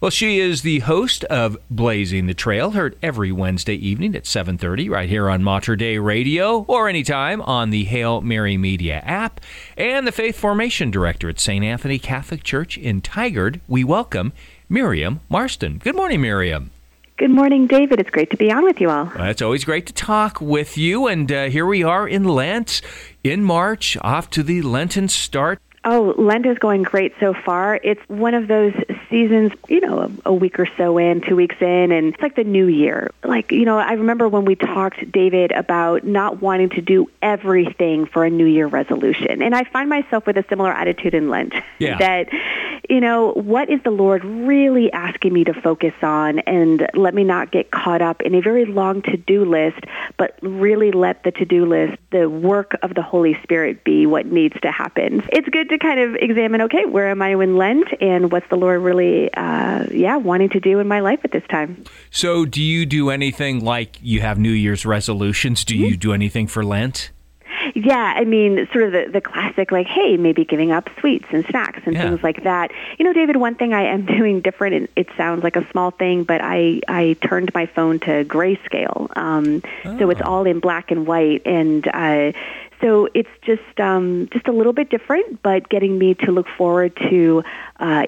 Well, she is the host of Blazing the Trail, heard every Wednesday evening at 7:30 right here on Mater Dei Radio or anytime on the Hail Mary Media app, and the Faith Formation Director at St. Anthony Catholic Church in Tigard. We welcome Miriam Marston. Good morning, Miriam. Good morning, David. It's great to be on with you all. Well, it's always great to talk with you, and here we are in Lent, in March, off to the Lenten start. Oh, Lent is going great so far. It's one of those seasons, you know, a week or so in, 2 weeks in, and it's like the new year. Like, you know, I remember when we talked, David, about not wanting to do everything for a new year resolution. And I find myself with a similar attitude in Lent. Yeah. That, you know, what is the Lord really asking me to focus on? And let me not get caught up in a very long to-do list, but really let the to-do list, the work of the Holy Spirit, be what needs to happen. It's good to kind of examine, okay, where am I in Lent, and what's the Lord really, wanting to do in my life at this time? So do you do anything like you have New Year's resolutions? Do you do anything for Lent? Yeah, I mean, sort of the classic, like, hey, maybe giving up sweets and snacks and things like that. You know, David, one thing I am doing different, and it sounds like a small thing, but I turned my phone to grayscale. So it's all in black and white, and so it's just a little bit different, but getting me to look forward to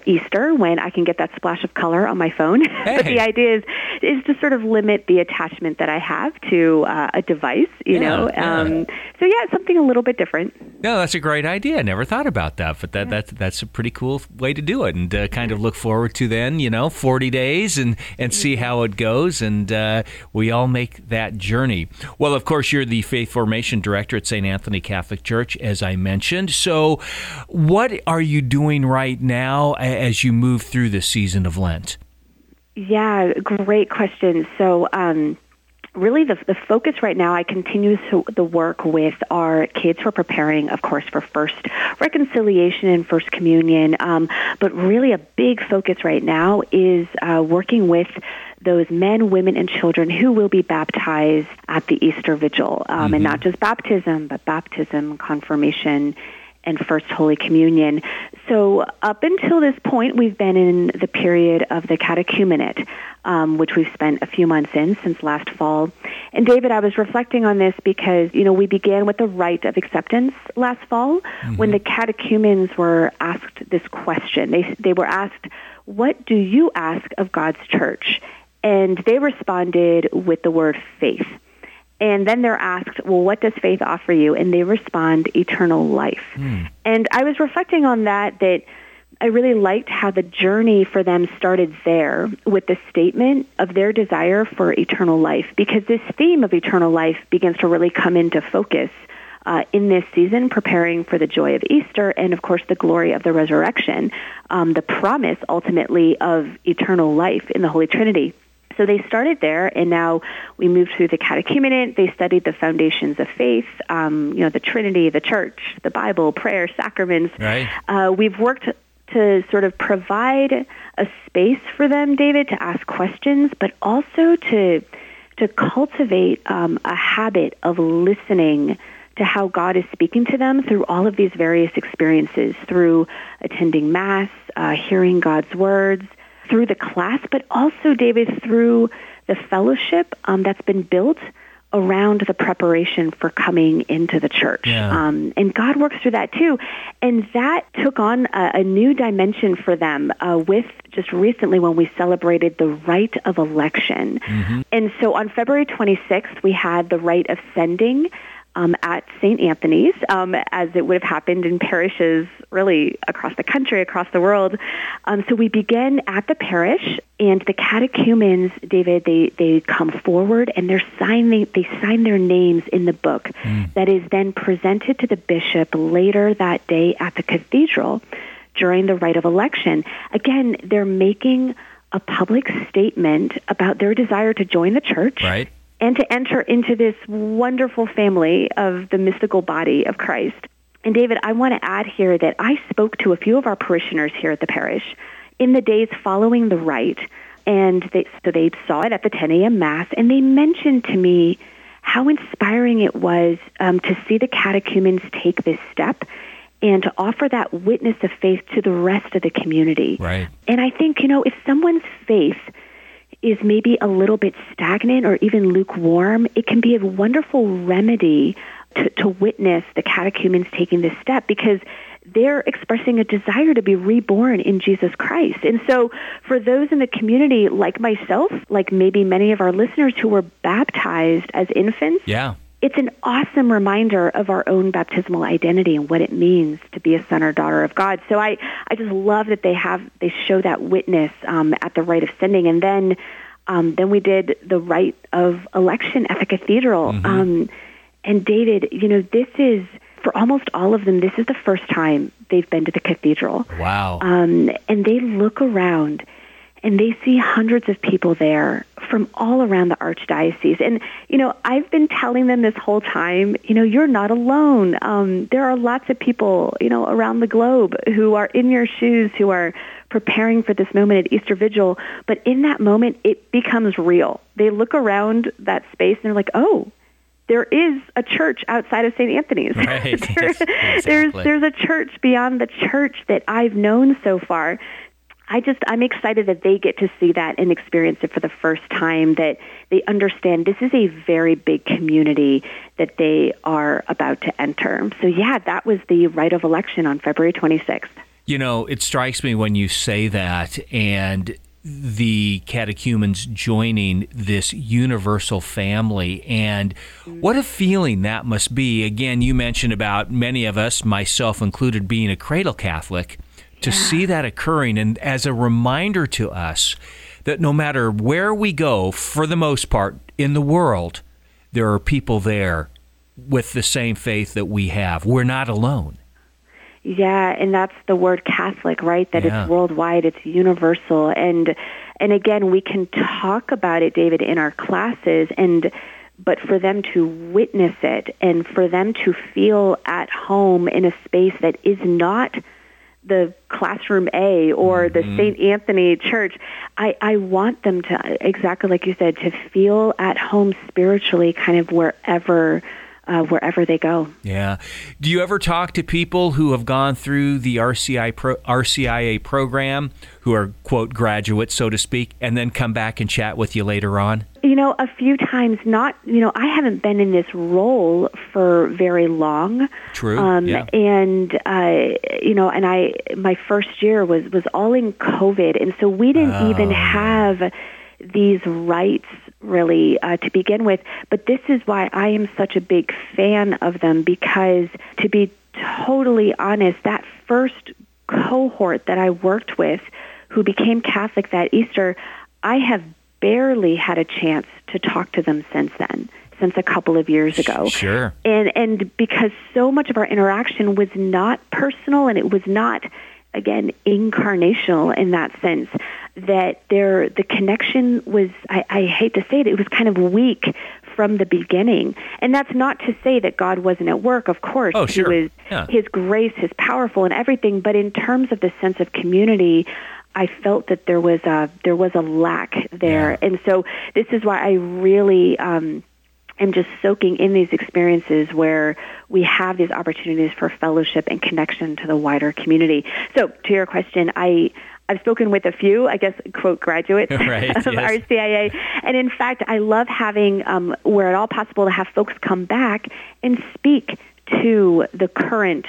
Easter, when I can get that splash of color on my phone. Hey. But the idea is to sort of limit the attachment that I have to a device, you know. Yeah. So yeah, it's something a little bit different. No, that's a great idea. I never thought about that, but that's a pretty cool way to do it, and kind of look forward to then, you know, 40 days and see how it goes, and we all make that journey. Well, of course, you're the Faith Formation Director at St. Anthony Catholic Church, as I mentioned. So what are you doing right now as you move through the season of Lent? Yeah, great question. So really the focus right now, I continue the work with our kids who are preparing, of course, for First Reconciliation and First Communion. But really a big focus right now is working with those men, women, and children who will be baptized at the Easter Vigil, and not just baptism, but baptism, confirmation, and First Holy Communion. So up until this point, we've been in the period of the catechumenate, which we've spent a few months in since last fall. And David, I was reflecting on this because, you know, we began with the rite of acceptance last fall, when the catechumens were asked this question. They were asked, "What do you ask of God's church?" And they responded with the word faith. And then they're asked, well, what does faith offer you? And they respond, eternal life. And I was reflecting on that I really liked how the journey for them started there with the statement of their desire for eternal life, because this theme of eternal life begins to really come into focus in this season, preparing for the joy of Easter and, of course, the glory of the resurrection, the promise, ultimately, of eternal life in the Holy Trinity. So they started there, and now we moved through the catechumenate. They studied the foundations of faith, you know, the Trinity, the Church, the Bible, prayer, sacraments. Right. We've worked to sort of provide a space for them, David, to ask questions, but also to cultivate a habit of listening to how God is speaking to them through all of these various experiences, through attending Mass, hearing God's words, through the class, but also, David, through the fellowship that's been built around the preparation for coming into the church. Yeah. And God works through that, too. And that took on a new dimension for them with just recently when we celebrated the rite of election. And so on February 26th, we had the rite of sending at St. Anthony's, as it would have happened in parishes really across the country, across the world. So we begin at the parish, and the catechumens, David, they come forward and they sign their names in the book that is then presented to the bishop later that day at the cathedral during the rite of election. Again, they're making a public statement about their desire to join the church. Right. And to enter into this wonderful family of the mystical body of Christ. And David, I want to add here that I spoke to a few of our parishioners here at the parish in the days following the rite, and they saw it at the 10 a.m. Mass, and they mentioned to me how inspiring it was to see the catechumens take this step and to offer that witness of faith to the rest of the community. Right. And I think, you know, if someone's faith is maybe a little bit stagnant or even lukewarm, it can be a wonderful remedy to witness the catechumens taking this step, because they're expressing a desire to be reborn in Jesus Christ. And so for those in the community, like myself, like maybe many of our listeners who were baptized as infants, yeah, it's an awesome reminder of our own baptismal identity and what it means to be a son or daughter of God. So I just love that they show that witness at the rite of sending. And then we did the rite of election at the cathedral. Mm-hmm. And David, you know, this is, for almost all of them, this is the first time they've been to the cathedral. Wow. And they look around, and they see hundreds of people there from all around the Archdiocese. And, you know, I've been telling them this whole time, you know, you're not alone. There are lots of people, you know, around the globe who are in your shoes, who are preparing for this moment at Easter Vigil. But in that moment, it becomes real. They look around that space, and they're like, oh, there is a church outside of St. Anthony's. Right. Yes, exactly. There's a church beyond the church that I've known so far. I'm excited that they get to see that and experience it for the first time, that they understand this is a very big community that they are about to enter. So yeah, that was the rite of election on February 26th. You know, it strikes me when you say that, and the catechumens joining this universal family, and what a feeling that must be. Again, you mentioned about many of us, myself included, being a cradle Catholic, to see that occurring, and as a reminder to us that no matter where we go, for the most part, in the world, there are people there with the same faith that we have. We're not alone. Yeah, and that's the word Catholic, right? That it's worldwide, it's universal. And again, we can talk about it, David, in our classes, but for them to witness it and for them to feel at home in a space that is not the classroom A or the St. Anthony Church, I want them to, exactly like you said, to feel at home spiritually kind of wherever they go. Yeah. Do you ever talk to people who have gone through the RCIA program, who are, quote, graduates, so to speak, and then come back and chat with you later on? You know, a few times, not, you know, I haven't been in this role for very long. True. And, you know, and my first year was all in COVID. And so we didn't even have these rights really to begin with. But this is why I am such a big fan of them, because to be totally honest, that first cohort that I worked with who became Catholic that Easter, I have barely had a chance to talk to them since then, since a couple of years ago. Sure. And because so much of our interaction was not personal, and it was not, again, incarnational in that sense, that the connection was, I hate to say it was kind of weak from the beginning. And that's not to say that God wasn't at work, of course. Oh, sure. He was, His grace is powerful and everything, but in terms of the sense of community, I felt that there was a lack there. And so this is why I really am just soaking in these experiences where we have these opportunities for fellowship and connection to the wider community. So to your question, I've spoken with a few, I guess, quote, graduates of RCIA. And in fact, I love having, where at all possible, to have folks come back and speak to the current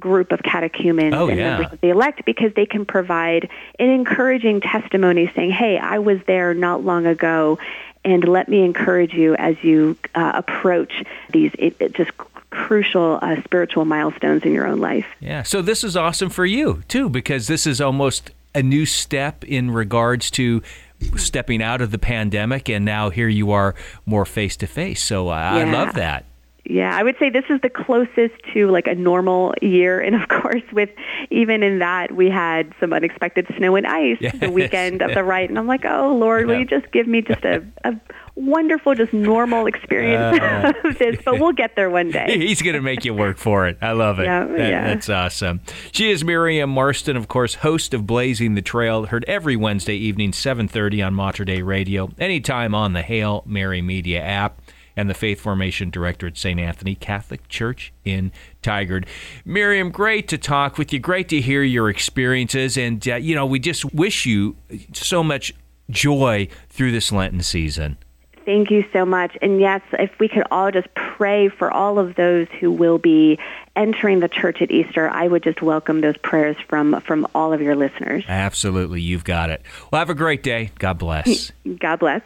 group of catechumens and members of the elect, because they can provide an encouraging testimony saying, hey, I was there not long ago, and let me encourage you as you approach these just crucial spiritual milestones in your own life. Yeah. So this is awesome for you, too, because this is almost a new step in regards to stepping out of the pandemic, and now here you are more face-to-face. So I love that. Yeah, I would say this is the closest to like a normal year. And of course, even in that, we had some unexpected snow and ice the weekend of the rite. And I'm like, oh, Lord, will you just give me just a wonderful, just normal experience of this? But we'll get there one day. He's going to make you work for it. I love it. That's awesome. She is Miriam Marston, of course, host of Blazing the Trail, heard every Wednesday evening, 7:30 on Mater Dei Radio, anytime on the Hail Mary Media app. and the Faith Formation Director at St. Anthony Catholic Church in Tigard. Miriam, great to talk with you. Great to hear your experiences. And, we just wish you so much joy through this Lenten season. Thank you so much. And yes, if we could all just pray for all of those who will be entering the church at Easter, I would just welcome those prayers from all of your listeners. Absolutely. You've got it. Well, have a great day. God bless. God bless.